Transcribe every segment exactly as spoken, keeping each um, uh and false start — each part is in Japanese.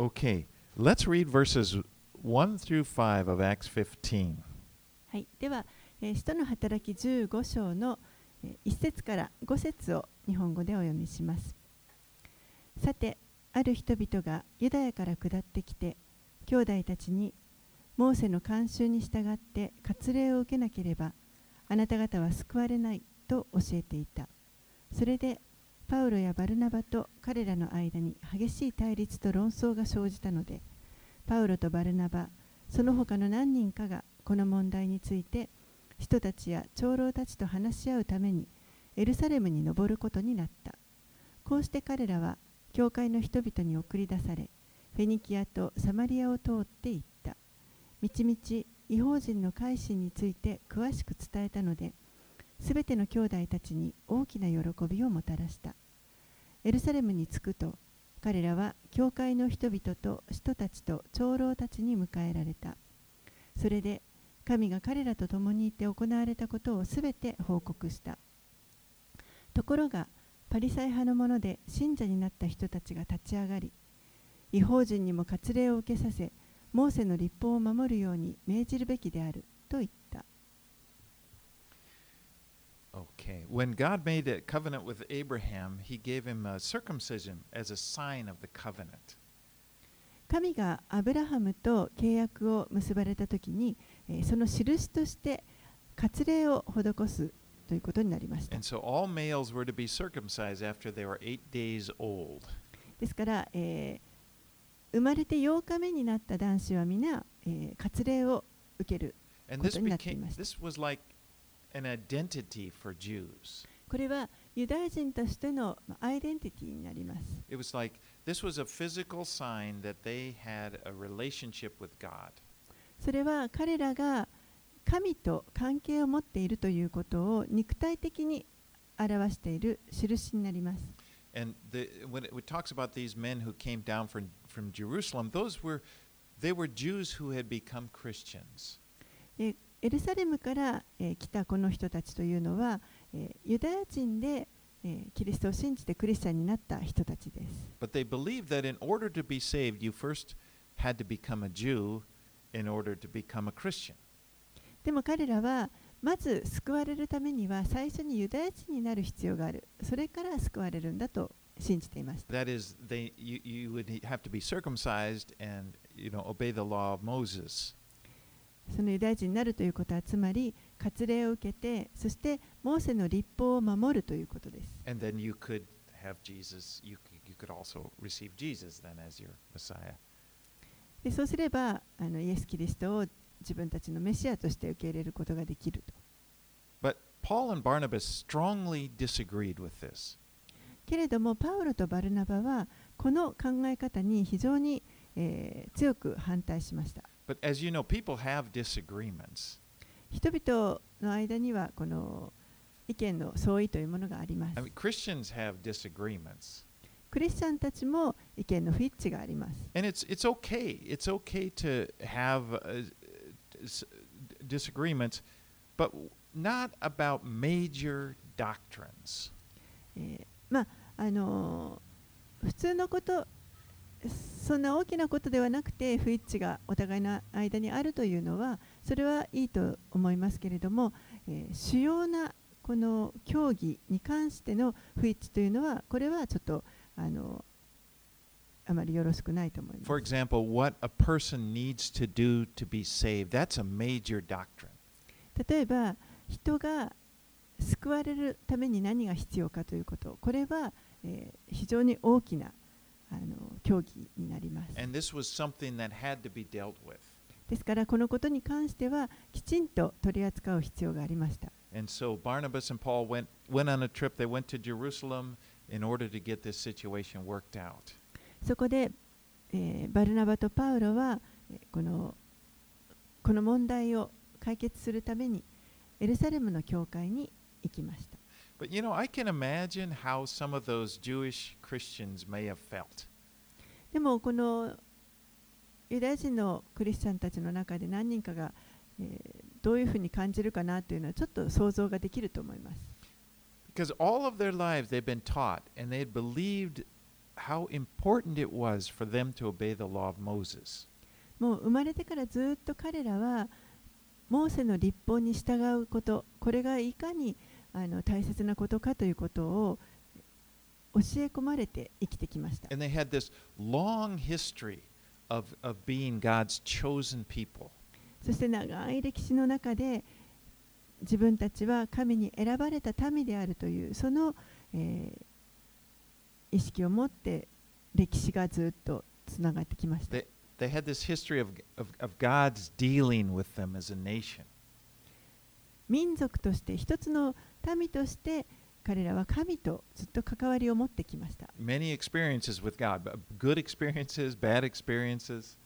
Okay, let's read verses one through five of Acts fifteen. はい、では、えー、使徒の働きじゅうご章のいち節からご節を日本語でお読みします。さて、ある人々がユダヤから下ってきて、兄弟たちに、モーセの慣習に従って割礼を受けなければ、あなた方は救われないと教えていた。それで、パウロやバルナバと彼らの間に激しい対立と論争が生じたので、パウロとバルナバ、その他の何人かがこの問題について、使徒たちや長老たちと話し合うためにエルサレムに登ることになった。こうして彼らは教会の人々に送り出され、フェニキアとサマリアを通って行った。みちみち異邦人の改心について詳しく伝えたので、すべての兄弟たちに大きな喜びをもたらした。エルサレムに着くと、彼らは教会の人々と使徒たちと長老たちに迎えられた。それで、神が彼らと共にいて行われたことをすべて報告した。ところが、パリサイ派のもので信者になった人たちが立ち上がり、異邦人にも割礼を受けさせ、モーセの律法を守るように命じるべきであると言った。Okay. When God made a covenant with Abraham, He gave him a circumcision as a sign of the covenant.神がアブラハムと契約を結ばれたときに、えー、その印として割礼を施すということになりました。ですから、えー、生まれてようかめになった男子は皆、えー、割礼を受けることになっていました。これはユダヤ人としてのアイデンティティになります。それは彼らが神と関係を持っているということを肉体的に表している印になります。エルサレムから、えー、来たこの人たちというのは、えー、ユダヤ人で、えー、キリストを信じてクリスチャンになった人たちです。でも彼らはまず救われるためには最初にユダヤ人になる必要がある。それから救われるんだと信じていました。That is, they, you, you would have to be circumcised and, you know, obey the law of Moses.そのユダヤ人になるということはつまり割礼を受けてそしてモーセの律法を守るということです。でそうすればあのイエス・キリストを自分たちのメシアとして受け入れることができると。けれどもパウロとバルナバはこの考え方に非常に、えー、強く反対しました。But as you know, people have disagreements. 人々の間にはこの意見の相違というものがあります。I mean, Christians have disagreements. クリスチャンたちも意見の不一致があります。And it's it's okay. It's okay to have uh, disagreements, but not about major doctrines. えー、まああのー、普通のこと。そんな大きなことではなくて不一致がお互いの間にあるというのはそれはいいと思いますけれども、えー、主要なこの教義に関しての不一致というのはこれはちょっとあのあまりよろしくないと思います。For example, what a person needs to do to be saved, that's a major doctrine. 例えば人が救われるために何が必要かということこれは、えー、非常に大きなあの教義になります。ですからこのことに関してはきちんと取り扱う必要がありました。そこで、えー、バルナバとパウロはこの、この問題を解決するためにエルサレムの教会に行きました。But you know, I can imagine how some of those Jewish Christians may have felt. でもこのユダヤ人のクリスチャンたちの中で何人かが、えー、どういうふうに感じるかなというのはちょっと想像ができると思います。Because all of their lives they've been taught and they believed how important it was for them to obey the law of Moses. もう生まれてからずっと彼らはモーセの律法に従うこと、これがいかにあの大切なことかということを教え込まれて生きてきました。And they had this long history of of being God's chosen people. そして長い歴史の中で自分たちは神に選ばれた民であるというその、えー、意識を持って歴史がずっとつながってきました。They had this history of, of, of God's dealing with them as a nation. 民族として一つの民として彼らは神とずっと関わりを持ってきました。Many experiences with God, good experiences, bad experiences.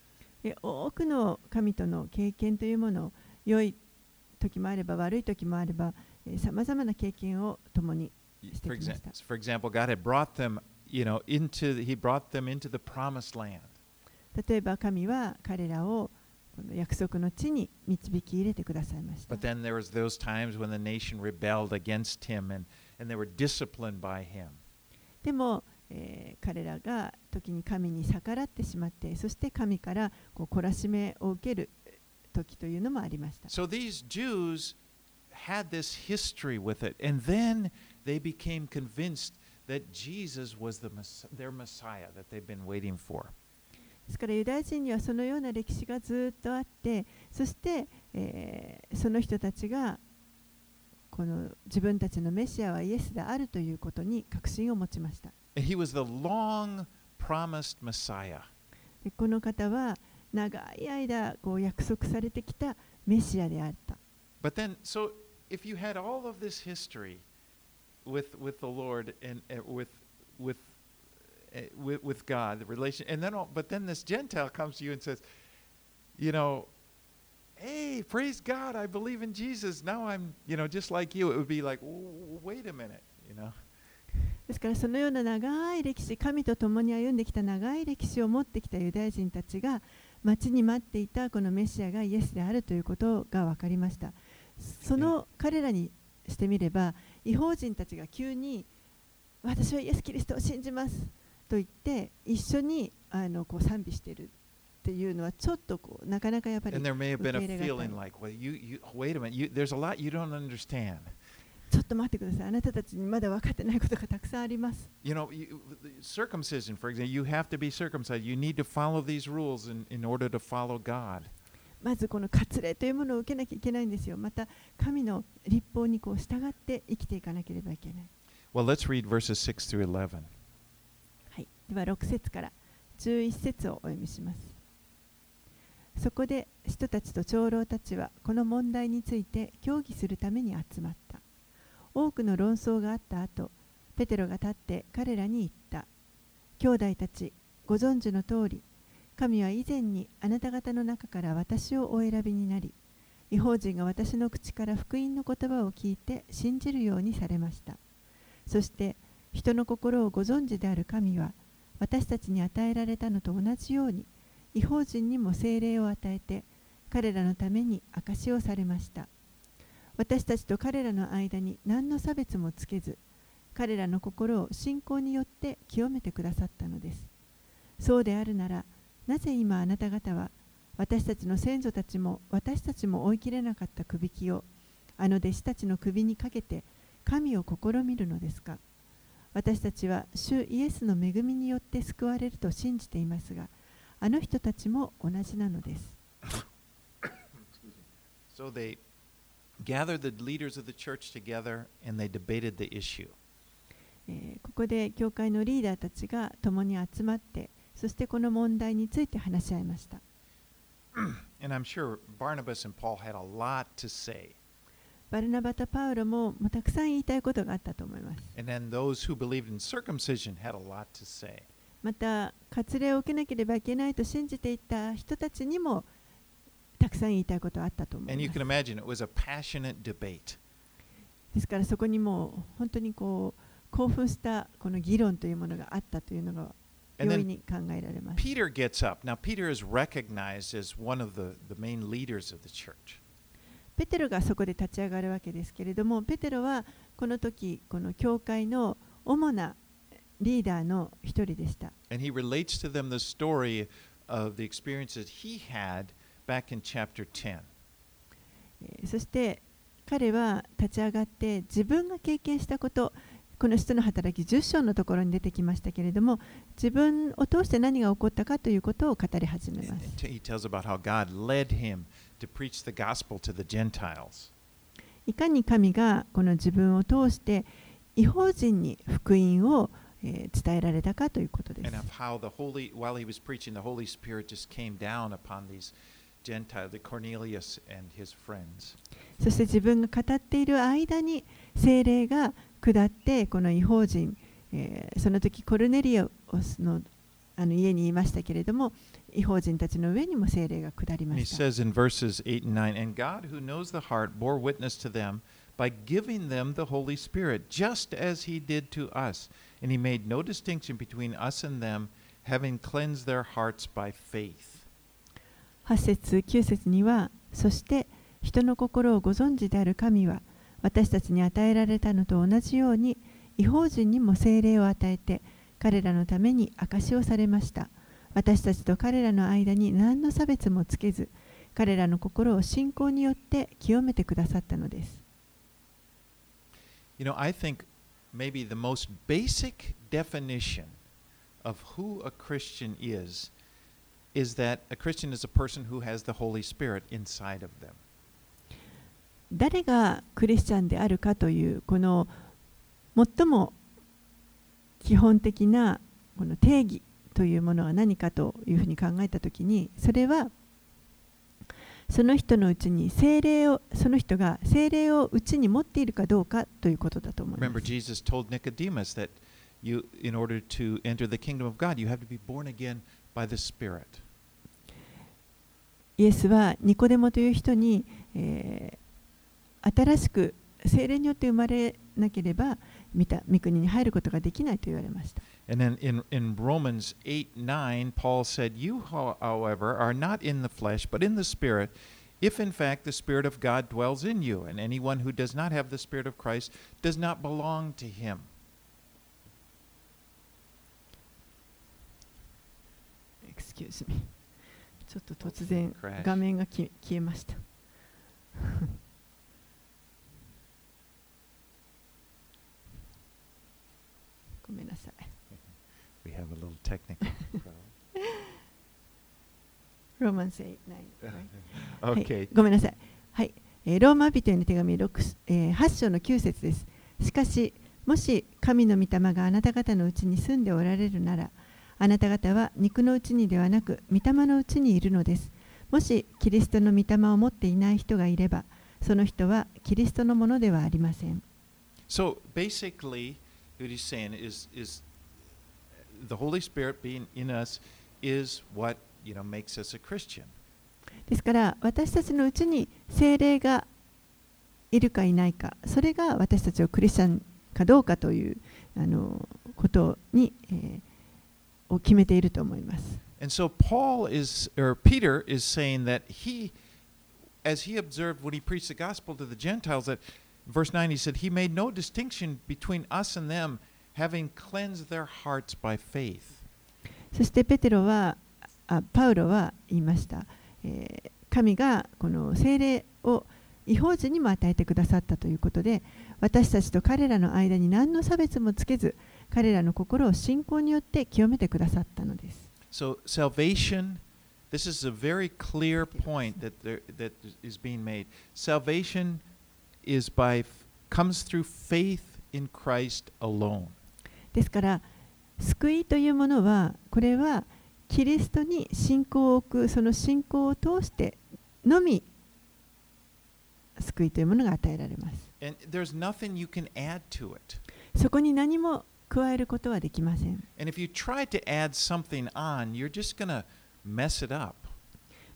多くの神との経験というものを良い時もあれば悪い時もあればさまざまな経験を共にしてきました。For example, God had brought them, you know, into He brought them into the promised land.例えば神は彼らをこの約束の地に導き入れてくださいました。でも、えー、彼らが時に神に逆らってしまって、そして神からこう懲らしめを受ける時というのもありました。So these Jews had this history with it, and then they became convinced that Jesus was the their Messiah that they've been waiting for.ですからユダヤ人にはそのような歴史がずっとあって、そして、えー、その人たちがこの自分たちのメシアはイエスであるということに確信を持ちました。He was the long promised Messiah. この方は長い間こう約束されてきたメシアであった。But then, so if you had all of this history with with the Lord and with with with God, the relation, and then, but then this Gentile comes to you and says, you know, hey, praise God, I believe in Jesus. Now I'm, you know, just like you. It would be like, wait a minute, you know. ですからそのような長い歴史、神と共に歩んできた長い歴史を持ってきたユダヤ人たちが待ちに待っていたこのメシアがイエスであるということが分かりました。その彼らにしてみれば、異邦人たちが急に私はイエス・キリストを信じます。と言って一緒にあのこう賛美しているっていうのはちょっとこうなかなかやっぱり受け入れがたい。ちょっと待ってください。あなたたちにまだ分かってないことがたくさんあります。You know, you, circumcision, for example, you have to be circumcised. You need to follow these rules in, in order to follow God. まずこの割礼というものを受けなきゃいけないんですよ。また神の律法にこう従って生きていかなければいけない。Well, let's read verses six through eleven.ではろく節からじゅういち節をお読みします。そこで使徒たちと長老たちはこの問題について協議するために集まった。多くの論争があった後、ペテロが立って彼らに言った。兄弟たち、ご存知の通り、神は以前にあなた方の中から私をお選びになり、異邦人が私の口から福音の言葉を聞いて信じるようにされました。そして人の心をご存知である神は私たちに与えられたのと同じように、異邦人にも聖霊を与えて、彼らのために証しをされました。私たちと彼らの間に何の差別もつけず、彼らの心を信仰によって清めてくださったのです。そうであるなら、なぜ今あなた方は、私たちの先祖たちも私たちも追い切れなかった首輝を、あの弟子たちの首にかけて、神を試みるのですか。私たちは主イエスの恵みによって救われると信じていますが、あの人たちも同じなのです。So they gathered the leaders of the church together and they debated the issue. ここで教会のリーダーたちが共に集まって、そしてこの問題について話し合いました。And I'm sure Barnabas and Paul had a lot to say.バルナバとパウロももうたくさん言いたいことがあったと思います。また、割礼を受けなければいけないと信じていた人たちにもたくさん言いたいことがあったと思います。ですから、そこにも本当にこう興奮したこの議論というものがあったというのが容易に考えられます。Peter gets up. Now, Peter is recognized as one of the, the main leaders of the church.ペテロがそこで立ち上がるわけですけれども、ペテロはこの時この教会の主なリーダーの一人でした。And he relates to them the story of the experiences he had back in chapter ten. そして彼は立ち上がって自分が経験したこと、この使徒の働きじゅっ章のところに出てきましたけれども、自分を通して何が起こったかということを語り始めます。いかに神がこの自分を通して異邦人に福音を伝えられたかということです。そして自分が語っている間に聖霊が下ってこの異邦人、えー、その時コルネリウス の, あの家にいましたけれども、異邦人たちの上にも聖霊が下りました。He says in verses eight and nine, "And God, who knows the heart, bore witness to them by giving them the Holy Spirit, just as He did to us, and He made no distinction between us and them, having cleansed their hearts by faith." はち節きゅう節には、そして人の心をご存知である神は、私たちに与えられたのと同じように、異邦人にも聖霊を与えて、彼らのために証しをされました。私たちと彼らの間に何の差別もつけず、彼らの心を信仰によって清めてくださったのです。You know, I think maybe the most basic definition of who a Christian is is that a Christian is a person who has the Holy Spirit inside of them.誰がクリスチャンであるかというこの最も基本的なこの定義というものは何かというふうに考えたときに、それはその人のうちに聖霊を、その人が聖霊をうちに持っているかどうかということだと思います。Remember, Jesus told Nicodemus that you, in order to enter the kingdom of God, you have to be born again by the Spirit. イエスはニコデモという人に、えー新しく聖霊によって生まれなければ御国に入ることができないと言われました。And then in, in Romans eight nine, Paul said, "You, however, are not in the flesh, but in the Spirit, if in fact the Spirit of God dwells in you, and anyone who does not have the Spirit of Christ does not belong to him." Excuse me. ちょっと突然画面が消えました。ごめんなさい。We have a little technical problem. Romans eight nine. Okay. ごめんなさい。はい。ローマ人への手紙はち章のきゅう節です。しかし、もし神の御霊があなた方のうちに住んでおられるなら、あなた方は肉のうちにではなく、御霊のうちにいるのです。もしキリストの御霊を持っていない人がいれば、その人はキリストのものではありません。So basically.What he's saying is, is the Holy Spirit being in us is what, you know, makes us a Christian. ですから私たちのうちに聖霊がいるかいないか、それが私たちをクリスチャンかどうかというあのことに、えー、を決めていると思います。And so Paul is, or Peter is saying that he, as he observed when he preached the gospel to the Gentiles, that Verse nine, he said, He made no distinction between us and them, having cleansed their hearts by faith. そしてペテロは、あ、パウロは言いました。えー、神がこの聖霊を異邦人にも与えてくださったということで、私たちと彼らの間に何の差別もつけず、彼らの心を信仰によって清めてくださったのです。So, salvation, this is a very clear point that, there, that is being made. Salvation,Is by, comes through faith in Christ alone. ですから救いというものは、これはキリストに信仰を置く、その信仰を通してのみ救いというものが与えられます。And there's nothing you can add to it. そこに何も加えることはできません。And if you try to add something on, you're just gonna mess it up.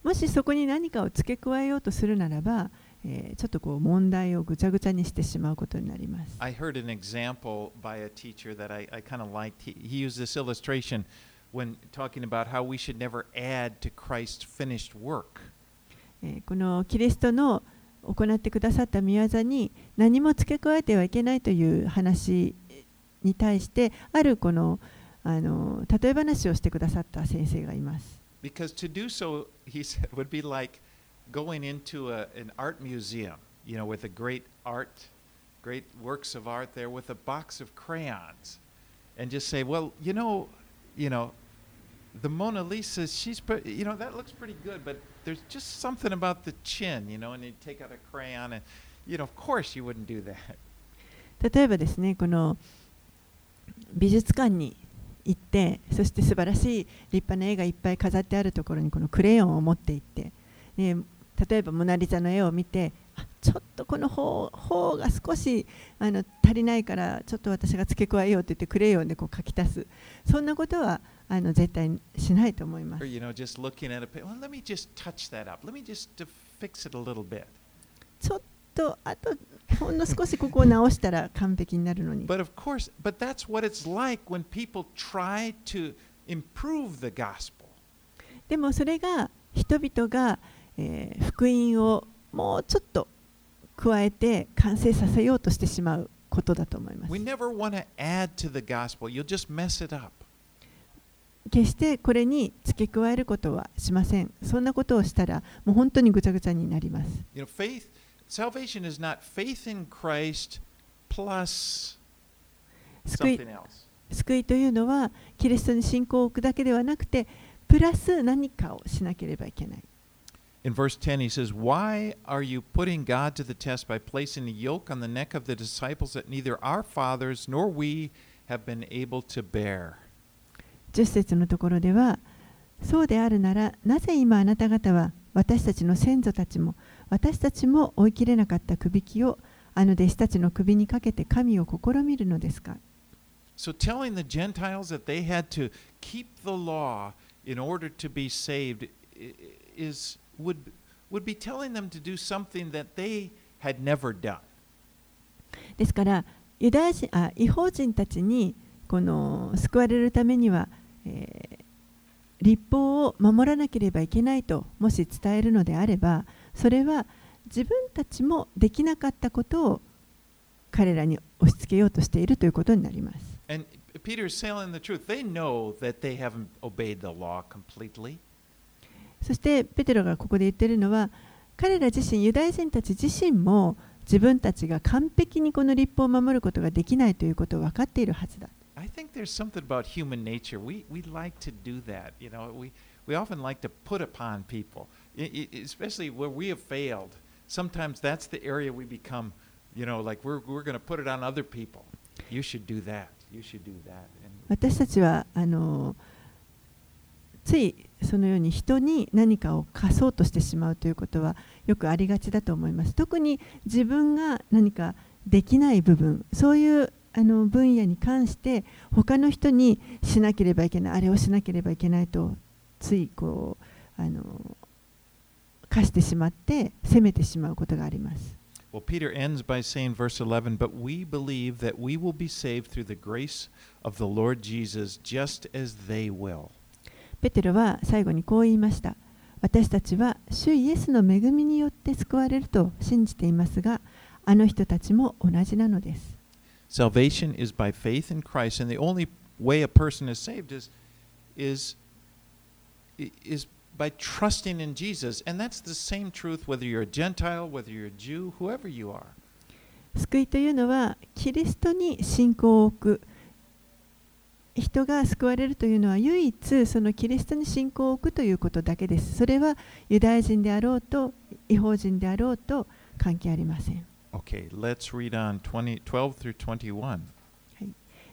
もしそこに何かを付け加えようとするならば、えー、ちょっとこう問題をぐちゃぐちゃにしてしまうことになります。I heard an example by a teacher that I, I kind of liked. He, he used this illustration when talking about how we should never add to Christ's finished work. このキリストの行ってくださった御業に何も付け加えてはいけないという話に対してあるこのあの例え話をしてくださった先生がいます。Because to do so, he said, would be like going into a, an art museum, you know, with a great art, great works of art there, with a box of crayons, and just say, well, you know, you know, the Mona Lisa, she's, you know, that looks pretty good, but there's just something about the chin, you know, and you take out a crayon, and you know, of course, you wouldn't do that. 例えばですね、この美術館に行って、そして素晴らしい立派な絵がいっぱい飾ってあるところにこのクレヨンを持って行って、ね、例えばモナリザの絵を見て、あ、ちょっとこの方、方が少しあの足りないからちょっと私が付け加えようと言ってクレヨンでこう書き足す、そんなことはあの絶対しないと思います。ちょっとあとほんの少しここを直したら完璧になるのに。But of course, but that's what it's like when people try to improve the gospel. でもそれが人々が、えー、福音をもうちょっと加えて完成させようとしてしまうことだと思います。We never want to add to the gospel. You'll just mess it up. 決してこれに付け加えることはしません。そんなことをしたらもう本当にぐちゃぐちゃになります。You know, faith Salvation is not faith in Christ plus something else. 救いというのはキリストに信仰を置くだけではなくて、プラス何かをしなければいけない。In verse ten, he says, "Why are you putting God to the test by placing a yoke on the neck of the disciples that neither our fathers nor we have been able to bear?" じゅっ節のところでは、そうであるなら、なぜ今あなた方は私たちの先祖たちも私たちも追い切れなかったくびきをあの弟子たちの首にかけて神を試みるのですか。So telling the Gentiles that they had to keep the law in order to be saved is would would be telling them to do something that they had never done. ですからユダヤ人あ異邦人たちにこの救われるためには、えー、律法を守らなければいけないともし伝えるのであれば。それは自分たちもできなかったことを彼らに押し付けようとしているということになります。そしてペテロがここで言っているのは、彼ら自身、ユダヤ人たち自身も自分たちが完璧にこの律法を守ることができないということを分かっているはずだ。I think there's something about human nature. We we like to do that. You know, we we often like to put upon people, I, I, especially where we have failed. Sometimes that's the area we become, you know, like we're we're going to put it on other people. You should do that. You should do that. 私たちはあのついそのように人に何かを課そうとしてしまうということはよくありがちだと思います。特に自分が何かできない部分、そういうあの分野に関して他の人にしなければいけない、あれをしなければいけないとついこうあの課してしまって責めてしまうことがあります。Well, Peter ends by saying, verse eleven, "But we believe that we will be saved through the grace of the Lord Jesus, just as they will." ペテロは最後にこう言いました。私たちは主イエスの恵みによって救われると信じていますが、あの人たちも同じなのです。Salvation is by faith in Christ, and the only way a person is saved is is is by trusting in Jesus, and that's the same truth whether you're a Gentile, whether you're a Jew, whoever you are. 救いというのはキリストに信仰を置く。人が救われるというのは唯一そのキリストに信仰を置くということだけです。それはユダヤ人であろうと異邦人であろうと関係ありません。Okay, let's read on twelve through twenty-one.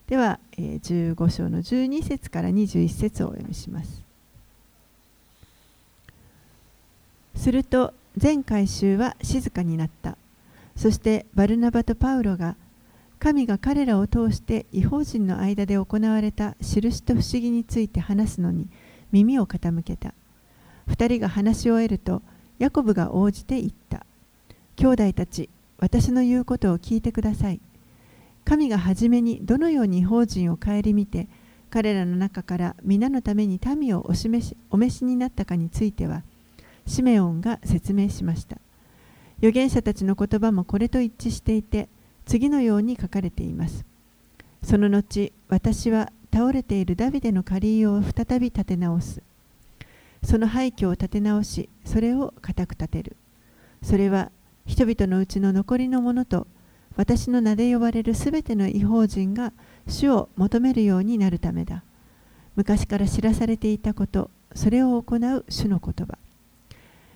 では、じゅうご章のじゅうに節からにじゅういち節をお読みします。すると、全会衆は静かになった。そして、バルナバとパウロが、神が彼らを通して異邦人の間で行われた印と不思議について話すのに耳を傾けた。二人が話し終えると、ヤコブが応じて言った。兄弟たち、私の言うことを聞いてください。神が初めにどのように異邦人を顧みて、彼らの中から皆のために民をお示し、お召しになったかについては、シメオンが説明しました。預言者たちの言葉もこれと一致していて、次のように書かれています。その後、私は倒れているダビデの家紋を再び立て直す。その廃墟を立て直し、それを固く立てる。それは人々のうちの残りのものと、私の名で呼ばれるすべての異邦人が主を求めるようになるためだ。昔から知らされていたこと、それを行う主の言葉。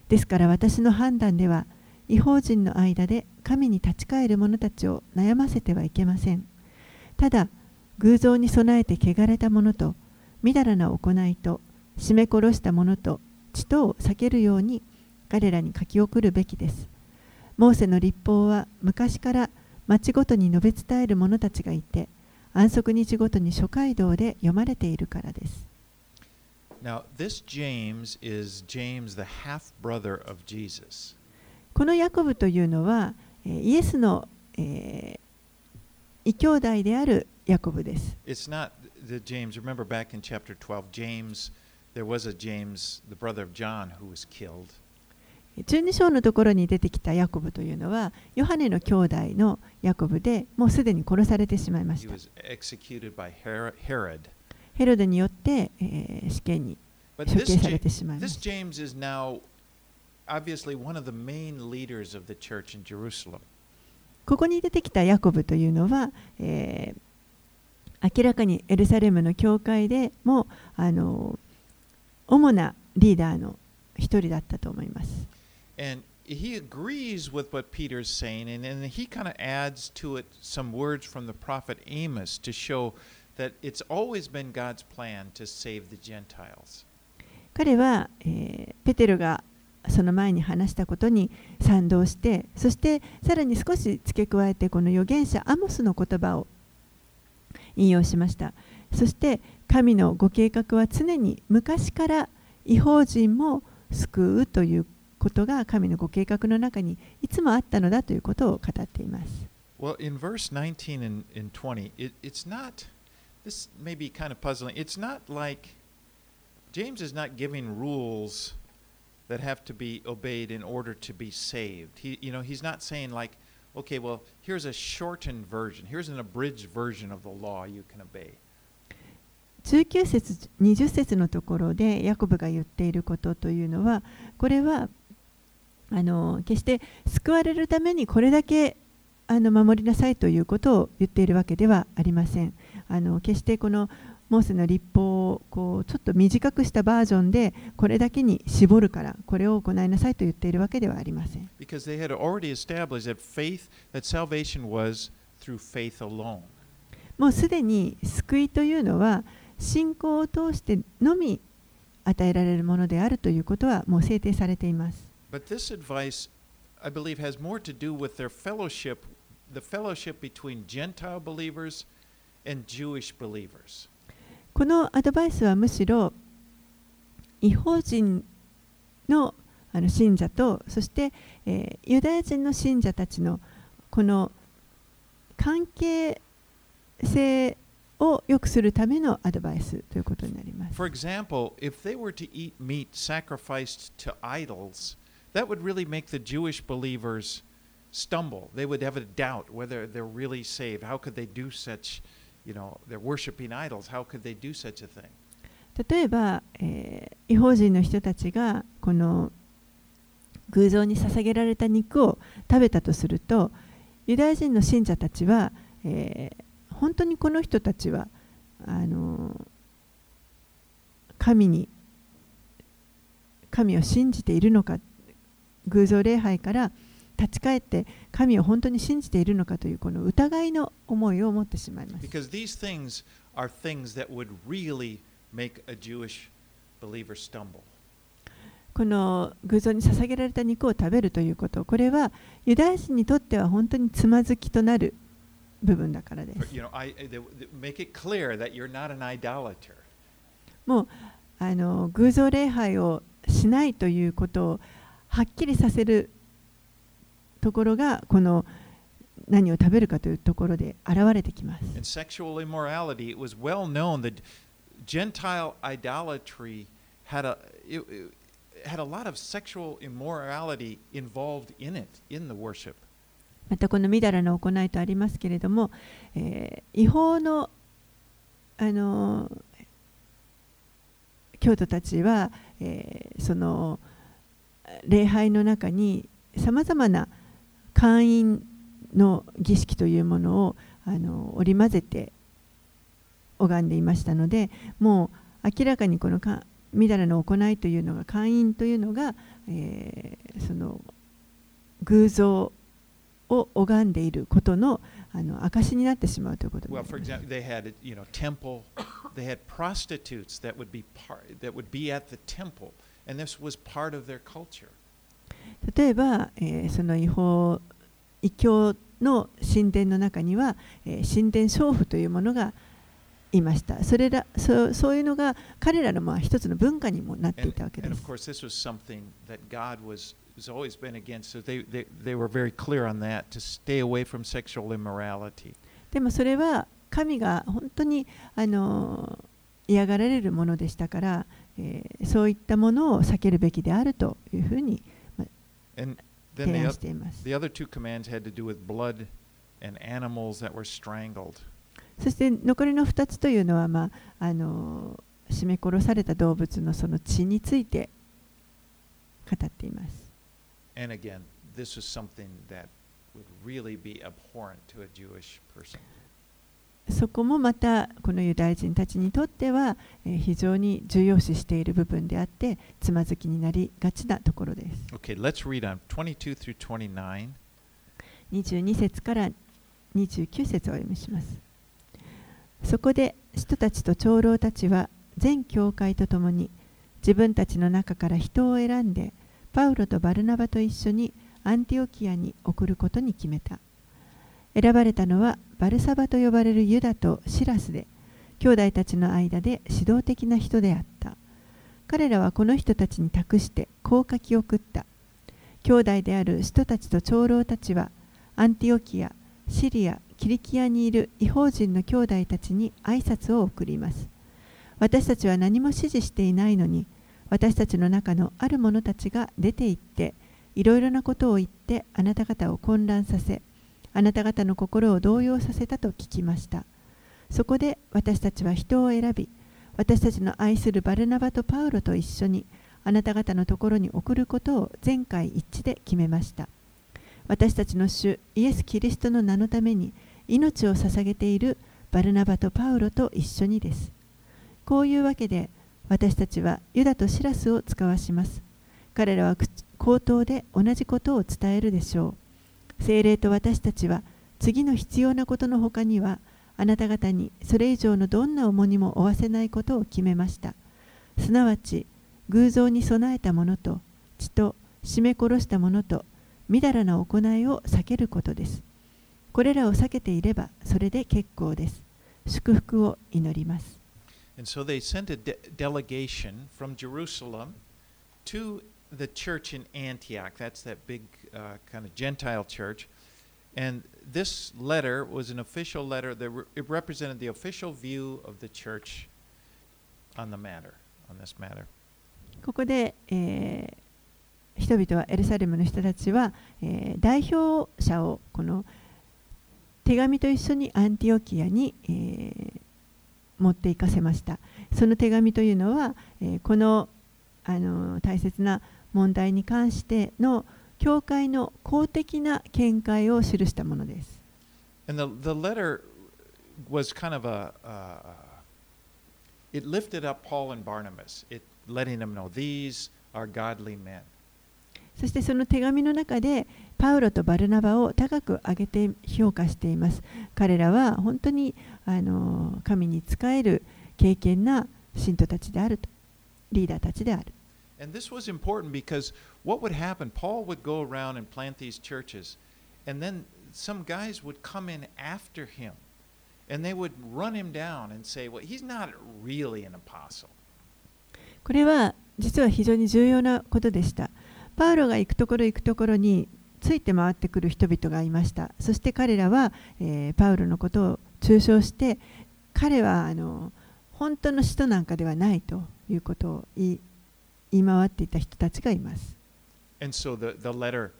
ですから私の判断では、異邦人の間で神に立ち返る者たちを悩ませてはいけません。ただ、偶像に備えて汚れた者と、みだらな行いと、絞め殺した者と、血とを避けるように、彼らに書き送るべきです。モーセの律法は昔から町ごとに述べ伝える者たちがいて、安息日ごとに諸街道で読まれているからです。Now, this James is James, the half-brother of Jesus. このヤコブというのは、イエスの、えー、異兄弟であるヤコブです。It's not the James. Remember back in chapter twelve, James, there was a James, the brother of John, who was killed.じゅうに章のところに出てきたヤコブというのはヨハネの兄弟のヤコブで、もうすでに殺されてしまいました。ヘロデによって、えー、死刑に処刑されてしまいました。ここに出てきたヤコブというのは、えー、明らかにエルサレムの教会でもあの主なリーダーの一人だったと思います。And he agrees with what Peter's saying, and then he kind of adds to it some words from the prophet Amos to show that it's always been God's plan to save the Gentiles. 彼は、えー、ペテロがその前に話したことに賛同して、そしてさらに少し付け加えてこの預言者アモスの言葉を引用しました。そして神のご計画は常に昔から異邦人も救うということが神のご計画の中にいつもあったのだということを語っています。Well, in verse nineteen and in twenty, it, it's not, this may be kind of puzzling. It's not like James is not giving rules that have to be obeyed in order to be saved. He, you know, he's not saying like, okay, well, here's a shortened version, here's an abridged version of the law you can obey.じゅうきゅう節にじゅう節のところでヤコブが言っていることというのは、これはあの決して救われるためにこれだけあの守りなさいということを言っているわけではありません。あの決してこのモーセの律法をこうちょっと短くしたバージョンでこれだけに絞るからこれを行いなさいと言っているわけではありません。Because they had already established that faith, that salvation was through faith alone. もうすでに救いというのは信仰を通してのみ与えられるものであるということはもう制定されています。But this advice, I believe, has more to do with their fellowship, the fellowship between Gentile believers and Jewish believers. このアドバイスはむしろ異邦人のあの信者と、そして、えー、ユダヤ人の信者たちのこの関係性を良くするためのアドバイスということになります。For example, if they were to eat meat sacrificed to idols, that would really make the Jewish believers stumble. They would have a doubt whether they're really saved. How could they do such, you know, they're worshiping idols. How could they do such a thing? 例えば、えー、異邦人の人たちがこの偶像に捧げられた肉を食べたとすると、ユダヤ人の信者たちは、えー本当にこの人たちはあの神に神を信じているのか、偶像礼拝から立ち返って神を本当に信じているのかというこの疑いの思いを持ってしまいます。Because these things are things that would really make a Jewish believer stumble. この偶像に捧げられた肉を食べるということ、これはユダヤ人にとっては本当につまずきとなる部分だからです。もうあの偶像礼拝をしないということをはっきりさせるところがこの何を食べるかというところで現れてきます。Sexual immorality, it was well known that Gentile idolatry had a had a lot of sexual immorality involved in it in the worship. またこのみだらな行いとありますけれども、えー、違法の、あのー、教徒たちは、えー、その礼拝の中にさまざまな会員の儀式というものをあの織り交ぜて拝んでいましたので、もう明らかにこのかみだらの行いというのが、会員というのが、えー、その偶像を拝んでいることのあの証になってしまうということです。例えば、えー、その違法異教の神殿の中には、えー、神殿娼婦というものがいました。それら そ, そういうのが彼らのまあ一つの文化にもなっていたわけです。でもそれは神が本当にあの嫌がられるものでしたから、えー、そういったものを避けるべきであるというふうに、まあ、提案しています。そして残りのふたつというのは、まあ、あの絞め殺された動物のその血について語っています。そこもまたこのユダヤ人たちにとっては非常に重要視している部分であって、つまずきになりがちなところです。Okay, let's read on にじゅうに through にじゅうきゅう。にじゅうに節からにじゅうきゅう節をお読みします。そこで使徒たちと長老たちは全教会とともに自分たちの中から人を選んで、パウロとバルナバと一緒にアンティオキアに送ることに決めた。選ばれたのはバルサバと呼ばれるユダとシラスで、兄弟たちの間で指導的な人であった。彼らはこの人たちに託してこう書き送った。兄弟である使徒たちと長老たちはアンティオキア、シリア、キリキアにいる異邦人の兄弟たちに挨拶を送ります。私たちは何も指示していないのに、私たちの中のある者たちが出て行っていろいろなことを言ってあなた方を混乱させ、あなた方の心を動揺させたと聞きました。そこで私たちは人を選び、私たちの愛するバルナバとパウロと一緒にあなた方のところに送ることを全会一致で決めました。私たちの主イエス・キリストの名のために命を捧げているバルナバとパウロと一緒にです。こういうわけで私たちはユダとシラスを遣わします。彼らは口頭で同じことを伝えるでしょう。聖霊と私たちは次の必要なことの他には、あなた方にそれ以上のどんな重荷も負わせないことを決めました。すなわち偶像に備えたものと血と絞め殺したものとみだらな行いを避けることです。これらを避けていればそれで結構です。祝福を祈ります。And so they sent a de delegation from Jerusalem to the church in Antioch. That's that big uh, kind of Gentile church. And this letter was an official letter. That re it represented the official view of the church on the matter, on this matter. ここで、えー、人々はエルサレムの人たちは、えー、代表者をこの手紙と一緒にアンティオキアに、えー持っていかせました。その手紙というのは、えー、この、あのー、大切な問題に関しての教会の公的な見解を記したものです。And the, the letter was kind of a, uh, it lifted up Paul and Barnabas, it letting them know these are godly men. そしてその手紙の中でパウロとバルナバを高く上げて評価しています。彼らは本当にあの神に仕える敬虔な信徒たちであると、リーダーたちである。And this was important because what would happen? Paul would go around and plant these churches, and then some guys would come in after him, and they would run him down and say, "Well, he's not really an apostle." これは実は非常に重要なことでした。パウロが行くところ行くところについて回ってくる人々がいました。そして彼らは、えー、パウロのことを中傷して、彼はあの本当の使徒なんかではないということを言い、言い回っていた人たちがいます。And so the, the letter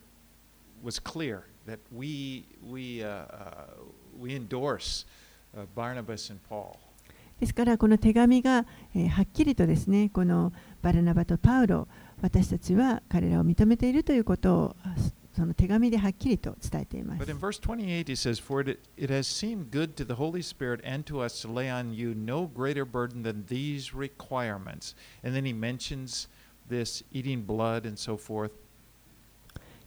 was clear. that we, we, uh, we endorse Barnabas and Paul. ですからこの手紙が、えー、はっきりとですね、このバルナバとパウロ、私たちは彼らを認めているということをその手紙ではっきりと伝えています。But in verse twenty-eight he says, "For it has seemed good to the Holy Spirit and to us to lay on you no greater burden than these requirements." And then he mentions this eating blood and so forth.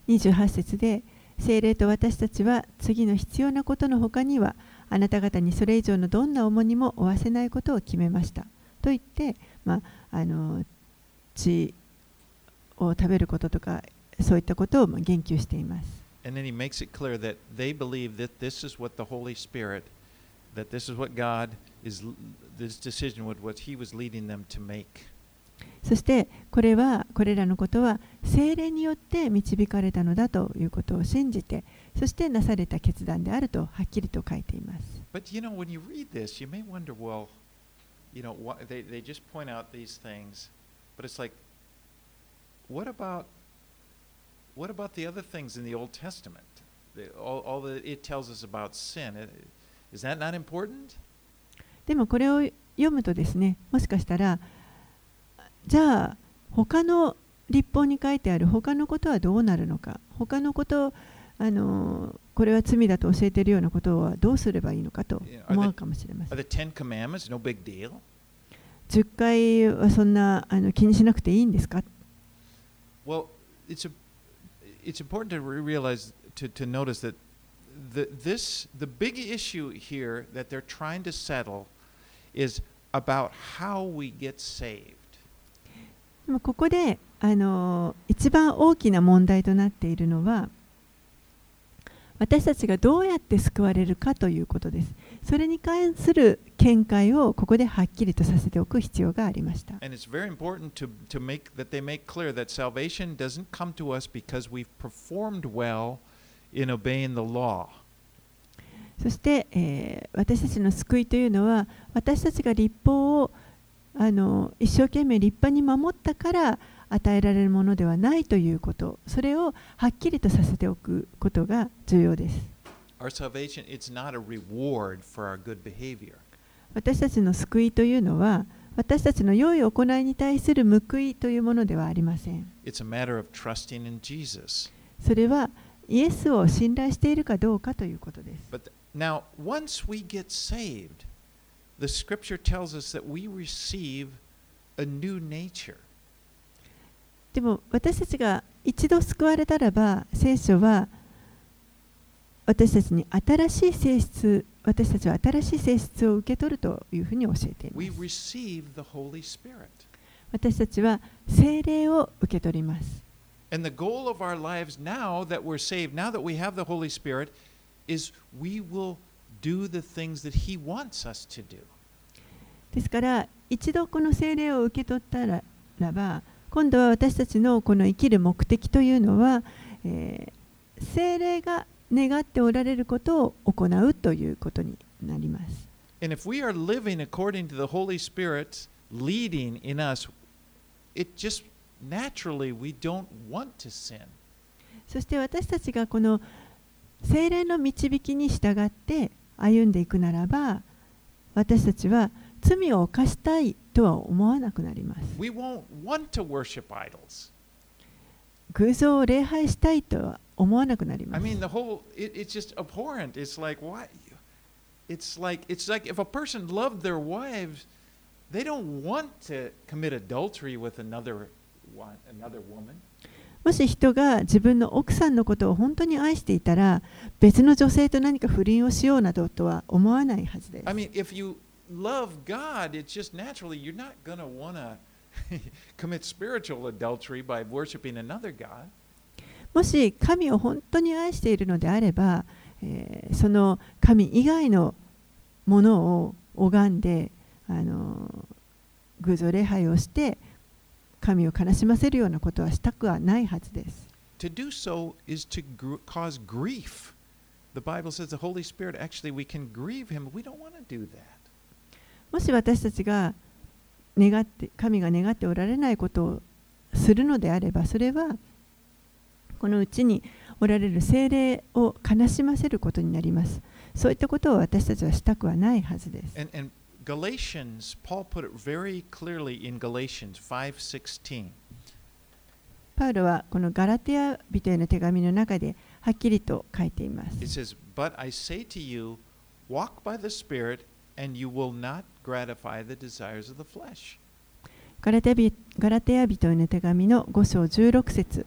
にじゅうはち節で、聖霊と私たちは次の必要なことの他には、あなた方にそれ以上のどんな重荷も負わせないことを決めましたと言って、まあ、あの血を食べることとかそういったことを言及しています。And then he makes it clear that they believe that this is what the Holy Spirit, that this is what God is, this decision was what He was leading them to make. そしてこれはこれらのことは聖霊によって導かれたのだということを信じて、そしてなされた決断であるとはっきりと書いています。But you know when you read this, you may wonder, well, you know, what, they they just point out these things, but it's like, what about what about the other things in the Old Testament? The, all all that it tells us about sin, is that not important? でもこれを読むとですね、もしかしたらじゃあ他の律法に書いてある他のことはどうなるのか、他のことあのこれは罪だと教えているようなことはどうすればいいのかと思うかもしれません。じゅっかいはそんなあの気にしなくていいんですか？ Well, it's a, it's important to realize to to notice that the this the big issue here that they're trying to settle is about how we get saved.でもここであの一番大きな問題となっているのは私たちがどうやって救われるかということです。それに関する見解をここではっきりとさせておく必要がありました。そして、えー、私たちの救いというのは私たちが律法をあの一生懸命立派に守ったから与えられるものではないということ、それをはっきりとさせておくことが重要です。私たちの救いというのは私たちの良い行いに対する報いというものではありません。それはイエスを信頼しているかどうかということです。The scripture tells us that we receive a new nature. でも私たちが一度救われたらば、聖書は私たちに新しい性質、私たちは新しい性質を受け取るというふうに教えています。We receive the Holy Spirit. 私たちは聖霊を受け取ります。And the goal of our lives now that we're saved, now that we have the Holy Spirit, is we will do the things that He wants us to do. ですから一度この聖霊を受け取ったらば、今度は私たちのこの生きる目的というのは、えー、聖霊が願っておられることを行うということになります。And if we are living according to the Holy Spirit leading in us, it just naturally we don't want to sin. そして私たちがこの聖霊の導きに従って歩んでいくならば、私たちは罪を犯したいとは思わなくなります。We won't want to worship idols. 偶像を礼拝したいとは思わなくなります。I mean, the whole, it, it's just abhorrent. It's like, why? It's like, it's like if a person loved their wives, they don't want to commit adultery with another, one, another woman.もし人が自分の奥さんのことを本当に愛していたら、別の女性と何か不倫をしようなどとは思わないはずです。I mean, if you love God, it's just naturally you're not going to want to commit spiritual adultery by worshiping another God. もし神を本当に愛しているのであれば、えー、その神以外のものを拝んで、あの偶像礼拝をして、神を悲しませるようなことはしたくはないはずです。To do so is to cause grief. The Bible says the Holy Spirit actually we can grieve him. We don't want to do that. もし私たちが願って神が願っておられないことをするのであれば、それはこのうちにおられる精霊を悲しませることになります。そういったことを私たちはしたくはないはずです。And, and Galatians, Paul put it very clearly in Galatians five sixteen. パウロはこのガラテア人への手紙の中ではっきりと書いています。It says, "But I say to you, walk by the Spirit, and you will not gratify the desires of the flesh." ガラテア人、ガラテア人への手紙のごしょうじゅうろくせつ。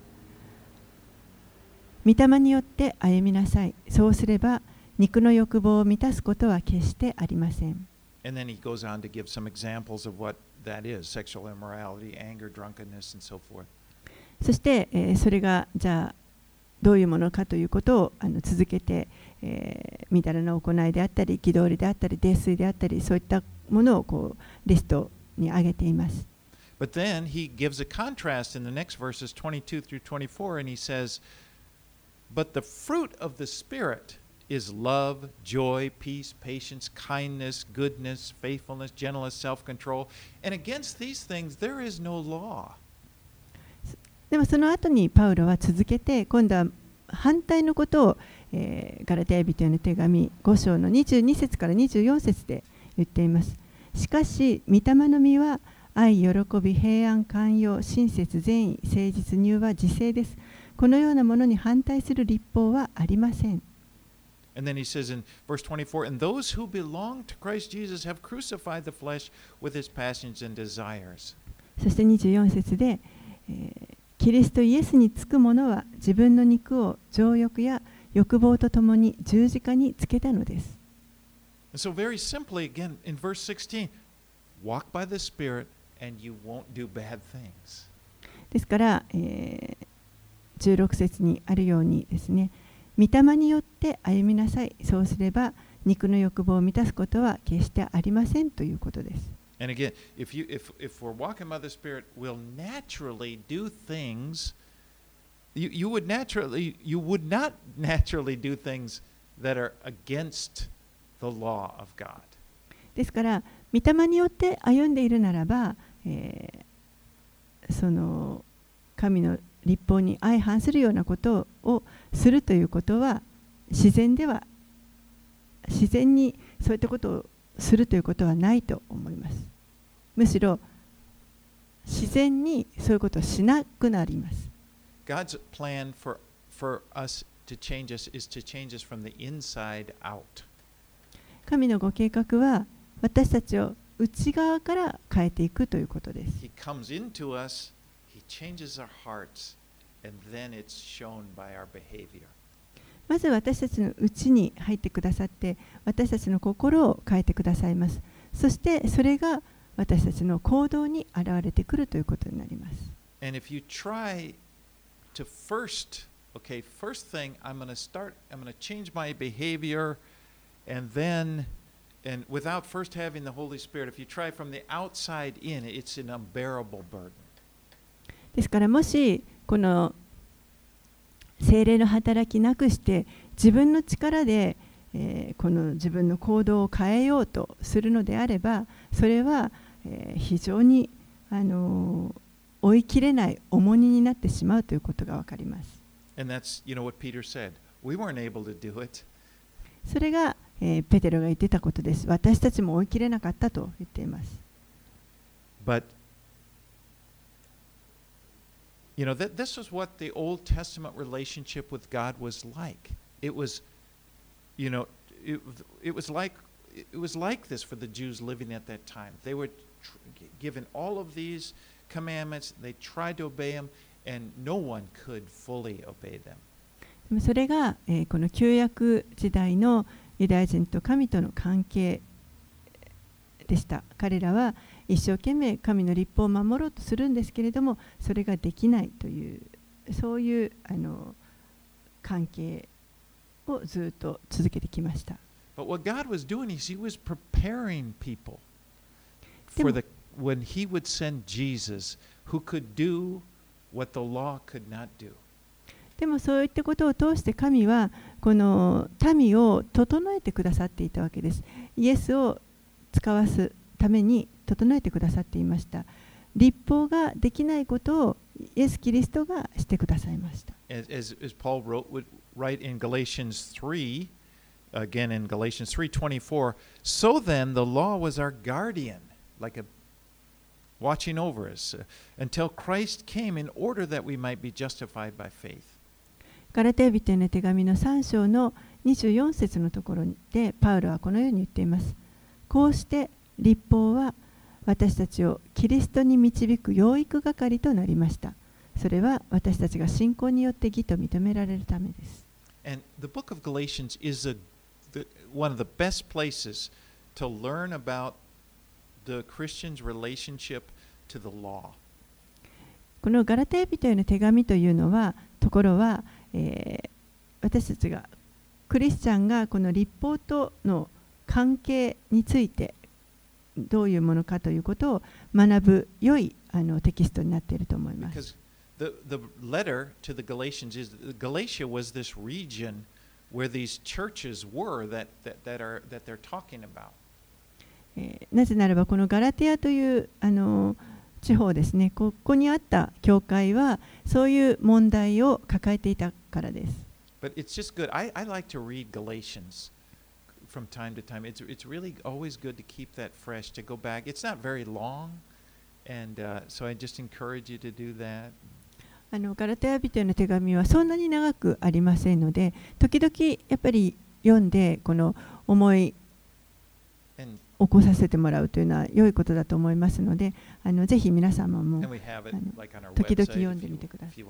御霊によって歩みなさい。そうすれば肉の欲望を満たすことは決してありません。And then he goes on to give some examples of what that is: sexual immorality, anger, drunkenness, and so forth. そして、えー、それがじゃあどういうものかということをあの続けて、えー、みだらな行いであったり、憤りであったり、泥酔であったり、そういったものをこうリストに挙げています。But then he gives a contrast in the next verses twenty-two through twenty-four, and he says, "But the fruit of the Spirit." is love, joy, peace, patience, kindness, goodness, faithfulness, gentleness, self-control. And against these things there is no law. でもその後にパウロは続けて、今度は反対のことを、えー、ガラテヤ人への手紙ごしょうのにじゅうにせつからにじゅうよんせつで言っています。しかし、御霊の実は愛、喜び、平安、寛容、親切、善意、誠実、柔和、自制です。このようなものに反対する律法はありません。And then he says in verse twenty-four, "And those who belong to Christ Jesus have crucified the flesh with his passions and desires." そしてにじゅうよんせつで、キリストイエスにつく者は自分の肉を情欲や欲望とともに十字架につけたのです。So very simply, again in verse sixteen, "Walk by the Spirit, and you won't do bad things." ですから、えー、じゅうろくせつにあるようにですね。御霊によって歩みなさい。そうすれば肉の欲望を満たすことは決してありませんということです。And again, if you, if, if we're walking by the Spirit, we'll naturally do things. You, you would naturally, you would not naturally do things that are against the law of God. ですから、御霊によって歩んでいるならば、えー、その神の立法に相反するようなことをするということは自然では自然にそういったことをするということはないと思います。むしろ自然にそういうことをしなくなります。God's plan for, for us to change us is to change us from the inside out. 神のご計画は私たちを内側から変えていくということです。He comes into us.まず私たちのうちに入ってくださって、私たちの心を変えてくださいます。そしてそれが私たちの行動に現れてくるということになります。And if you try to first, okay, first thing, I'm going to start, I'm going to change my behavior, and then, and without first having the Holy Spirit, if you try from the outside in, it's an unbearable burden.ですからもしこの聖霊の働きなくして自分の力で、えー、この自分の行動を変えようとするのであればそれは、えー、非常に、あのー、追い切れない重荷になってしまうということがわかります。それが、えー、ペテロが言ってたことです。私たちも追い切れなかったと言っています。But You know, that this was what the Old Testament relationship with God was like. It was, you know, it, it was like it was like this for the Jews living at that time. They were tr- given all of these commandments. They tried to obey them, and no one could fully obey them. でもそれが、えー、この旧約時代のユダヤ人と神との関係でした。彼らは一生懸命神の律法を守ろうとするんですけれども、それができないというそういうあの関係をずっと続けてきました。でも、でもそういったことを通して神はこの民を整えてくださっていたわけです。イエスを使わすために整えてくださっていました。律法ができないことをイエス・キリストがしてくださいました。Again, in Galatians three twenty-four, so then the law was our guardian, like a watching over us, until Christ came in order that we might be justified by faith. ガラテ人への手紙のさん章のにじゅうよん節のところでパウロはこのように言っています。こうして律法は私たちをキリストに導く養育係となりました。それは私たちが信仰によって義と認められるためです。And the book of Galatians is a one of the best places to learn about the Christian's relationship to the law. このガラテ人への手紙というのはところは、えー、私たちがクリスチャンがこの律法との関係についてどういうものかということを学ぶ良いあのテキストになっていると思います。The the letter to the Galatians is Galatia was this region.なぜならばこのガラテヤというあの地方ですね、ここにあった教会はそういう問題を抱えていたからです。あのガラテヤ人への手紙はそんなに長くありませんので、時々やっぱり読んでこの思い起こさせてもらうというのは良いことだと思いますので、あのぜひ皆様もあの時々読んでみてください。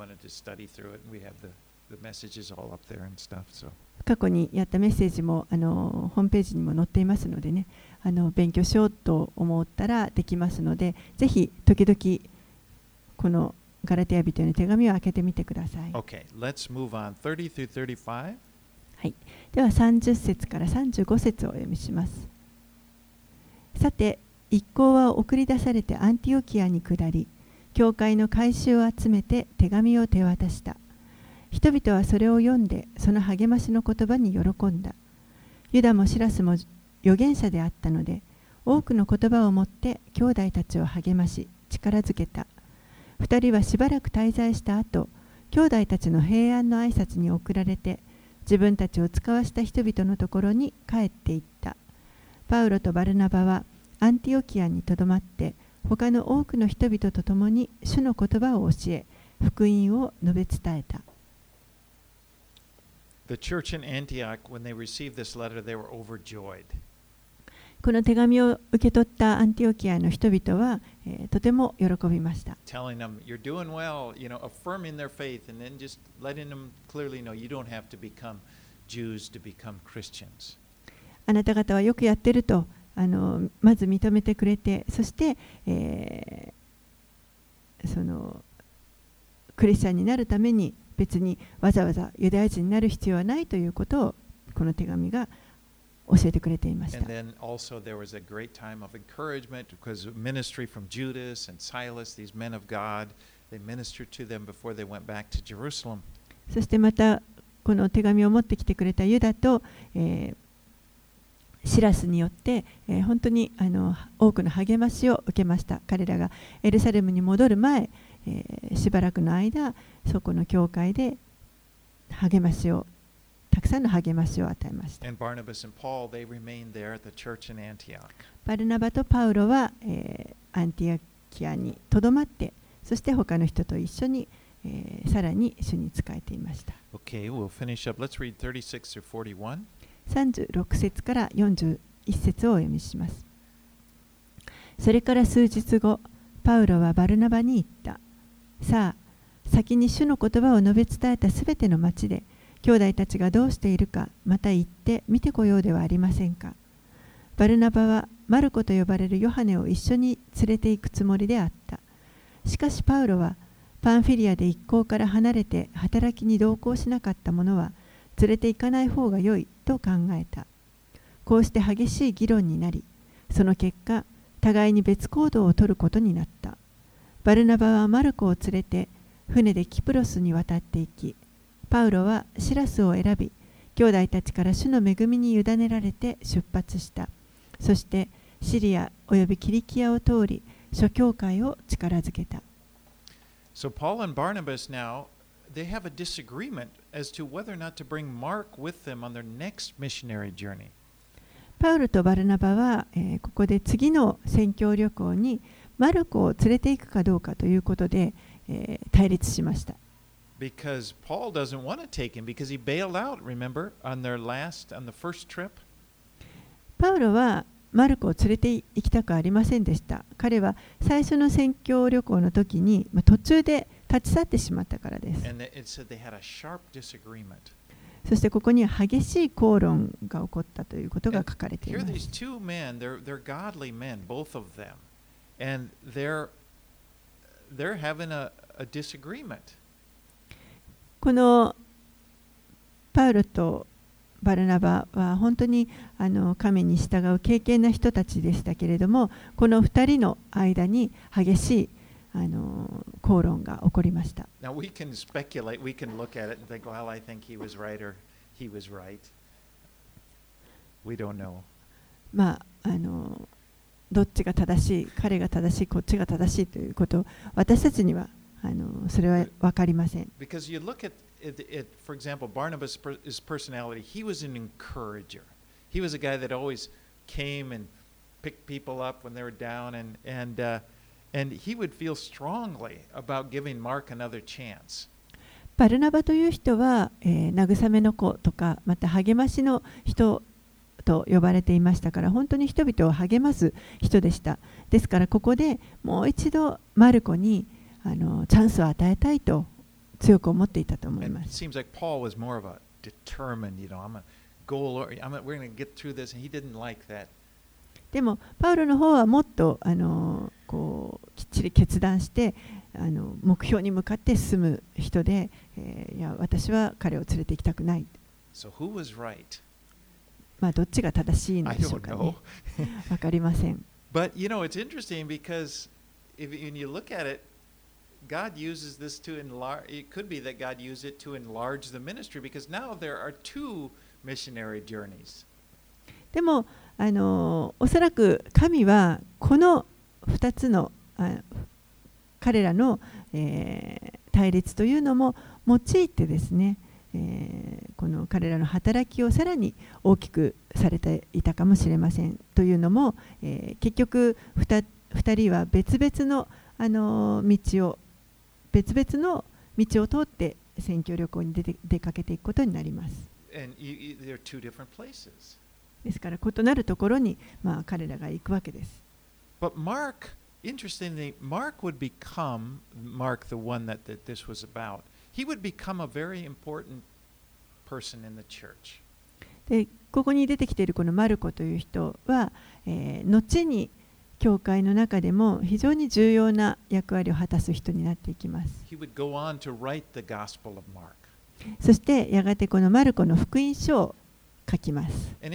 過去にやったメッセージもあのホームページにも載っていますのでね、あの勉強しようと思ったらできますので、ぜひ時々このガラテヤ人への手紙を開けてみてください。Okay, let's move on. thirty through thirty-five. はい、ではさんじゅう節からさんじゅうご節をお読みします。さて、一行は送り出されてアンティオキアに下り、教会の会衆を集めて手紙を手渡した。人々はそれを読んで、その励ましの言葉に喜んだ。ユダもシラスも預言者であったので、多くの言葉を持って兄弟たちを励まし、力づけた。ふたりはしばらく滞在した後、兄弟たちの平安の挨拶に送られて、自分たちを使わした人々のところに帰っていった。パウロとバルナバはアンティオキアにとどまって、他の多くの人々と共に主の言葉を教え、福音を述べ伝えた。この手紙を受け取ったアンティオキアの人々は、えー、とても喜びました。あなた方はよくやってると、あのまず認めてくれて、そして、えー、そのクリスチャンになるために別にわざわざユダヤ人になる必要はないということをこの手紙が教えてくれていました。そしてまたこの手紙を持ってきてくれたユダと、えー、シラスによって、えー、本当にあの多くの励ましを受けました。彼らがエルサレムに戻る前、えー、しばらくの間そこの教会で励ましを受けました。たくさんの励ましを与えました。バルナバとパウロは、えー、アンティオキアにとどまって、そして他の人と一緒に、えー、さらに主に仕えていました。Okay, we'll finish up. Let's read thirty-six through forty-one. さんじゅうろく節からよんじゅういち節をお読みします。それから数日後、パウロはバルナバに言った。さあ、先に主の言葉を述べ伝えたすべての町で、兄弟たちがどうしているか、また行って見てこようではありませんか。バルナバはマルコと呼ばれるヨハネを一緒に連れて行くつもりであった。しかしパウロは、パンフィリアで一行から離れて働きに同行しなかった者は、連れて行かない方が良いと考えた。こうして激しい議論になり、その結果、互いに別行動を取ることになった。バルナバはマルコを連れて、船でキプロスに渡って行き、パウロはシラスを選び、兄弟たちから主の恵みに委ねられて出発した。そしてシリアおよびキリキアを通り、諸教会を力づけた。So Paul and Barnabas now they have a disagreement as to whether or not to bring Mark with them on their next missionary journey. パウルとバルナバは、えー、ここで次の宣教旅行にマルコを連れて行くかどうかということで、えー、対立しました。Because Paul doesn't want to take him because he bailed out, remember, on their last on the first trip. パウロはマルコを連れて行きたくありませんでした。彼は最初の宣教旅行の時に、まあ、途中で立ち去ってしまったからです。And it said they had a sharp disagreement.そしてここには激しい口論が起こったということが書かれています。このパウロとバルナバは本当にあの神に従う敬虔な人たちでしたけれども、このふたりの間に激しいあの口論が起こりました。まあ、あのどっちが正しい、彼が正しい、こっちが正しいということ、私たちにはあのそれは分かりません。And he would feel strongly about giving Mark another chance. バルナバという人は、えー、慰めの子とかまた励ましの人と呼ばれていましたから本当に人々を励ます人でした。ですからここでもう一度マルコにあのチャンスを与えたいと強く思っていたと思います。It seems like Paul was more of a determined, you know, I'm a goal, I'm a, we're going to get through this, and he didn't like that.でもパウロの方はもっとあのこうきっちり決断してあの目標に向かって進む人で、えー、いや私は彼を連れて行きたくない。So who was right? まあどっちが正しいのでしょうかね。わかりません。But you know it's interesting because if you look at it, God uses this to enlarge. It could be that God used it to enlarge the ministry because now there are two missionary journeys.でもあのおそらく神はこのふたつのあ彼らの、えー、対立というのも用いてですね、えー、この彼らの働きをさらに大きくされていたかもしれません。というのも、えー、結局 2, ふたりは別々 の, あの道を別々の道を通って宣教旅行に 出, て出かけていくことになります。And you, there are two different places.ですから異なるところに、まあ、彼らが行くわけです。But Mark, interestingly, Mark would become Mark, the one that, that this was about. He would become a very important person in the church. で、ここに出てきているこのマルコという人は、えー、後に教会の中でも非常に重要な役割を果たす人になっていきます。He would go on to write the Gospel of Mark. そしてやがてこのマルコの福音書を書きます。そし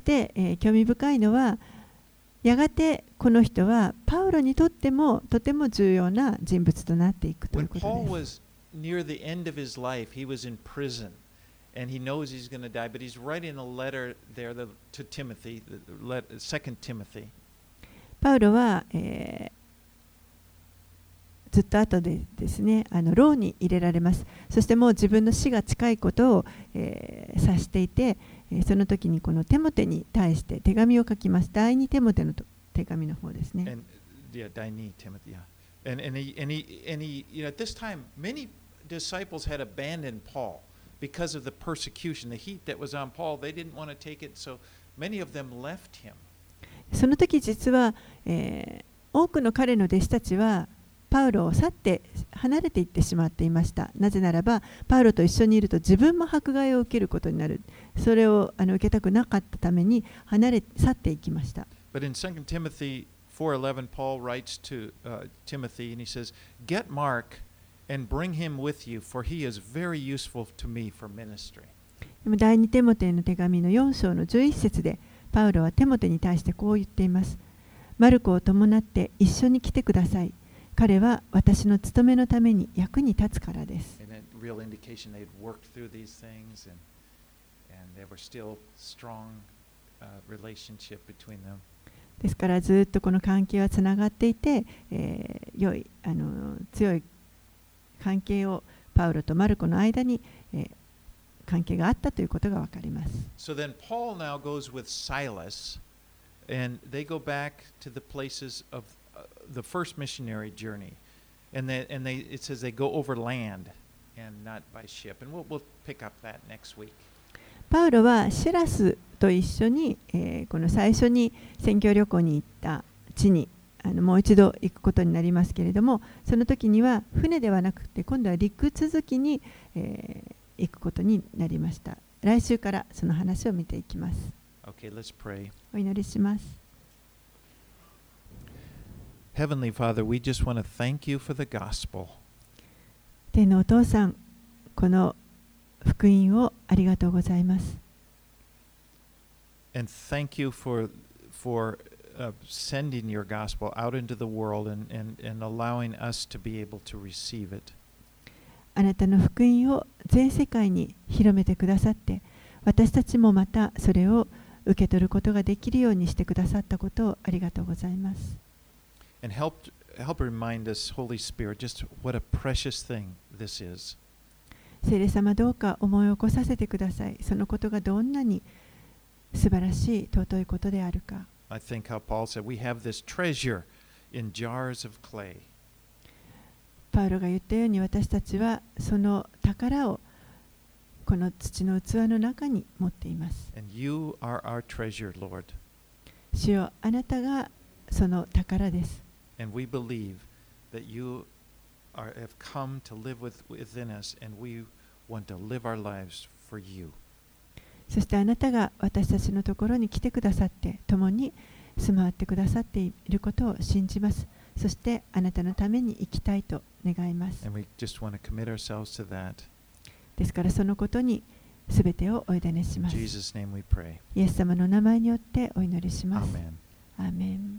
て、えー、興味深いのはやがてこの人はパウロにとってもとても重要な人物となっていくということです。パウロは、えーずっと後でですね、あの牢に入れられます。そしてもう自分の死が近いことを、えー、察していて、えー、その時にこのテモテに対して手紙を書きます。第二テモテの手紙の方ですね。And, yeah, 第二テモテ、yeah. And, and he, and he, and he, you know, at this time, many disciples had abandoned Paul because of the persecution, the heat that was on Paul. They didn't want to take it, so many of them left him. その時実は、えー、多くの彼の弟子たちはパウロを去って離れていってしまっていました。なぜならば、パウロと一緒にいると自分も迫害を受けることになる。それをあの受けたくなかったために離れ去っていきました。But in Second Timothy four eleven, Paul writes to Timothy and he says, "Get Mark and bring him with you, for he is very useful to me for ministry." でも第二テモテの手紙のよん章のじゅういち節で、パウロはテモテに対してこう言っています。マルコを伴って一緒に来てください。彼は私の務めのために役に立つからです。ですからずっとこの関係はつながっていて、えー、良いあの強い関係をパウロとマルコの間に、えー、関係があったということが分かります。So then Paul now goes with Silas, and they go back to the places of the first missionary journey, and they, and they, it says they go over land and not by ship, and we'll, we'll pick up that next week.パウロはシラスと一緒に、えー、この最初に宣教旅行に行った地にあのもう一度行くことになりますけれども、その時には船ではなくて今度は陸続きに、えー、行くことになりました。来週からその話を見ていきます。 Okay, let's pray. お祈りします。 Heavenly Father, we just want to thank you for the gospel. 天のお父さん、この福音をありがとうございます。And thank you for, for, uh, sending your gospel out into the world and, and, and allowing us to be able to receive it. あなたの福音を全世界に広めてくださって、私たちもまたそれを受け取ることができるようにしてくださったことをありがとうございます。And help, help remind us, Holy Spirit, just what a precious thing this is.聖霊様、どうか思い起こさせてください。そのことがどんなに素晴らしい尊いことであるか。パウロが言ったように、私たちはその宝をこの土の器の中に持っています。主よ、あなたがその宝です。Have come to live within us, and we want to live our lives for you. そしてあなたが私たちのところに来てくださって、共に住まわってくださっていることを信じます。そしてあなたのために生きたいと願います。ですからそのことにすべてをお委ねします。イエス様の名前によってお祈りします。アーメン。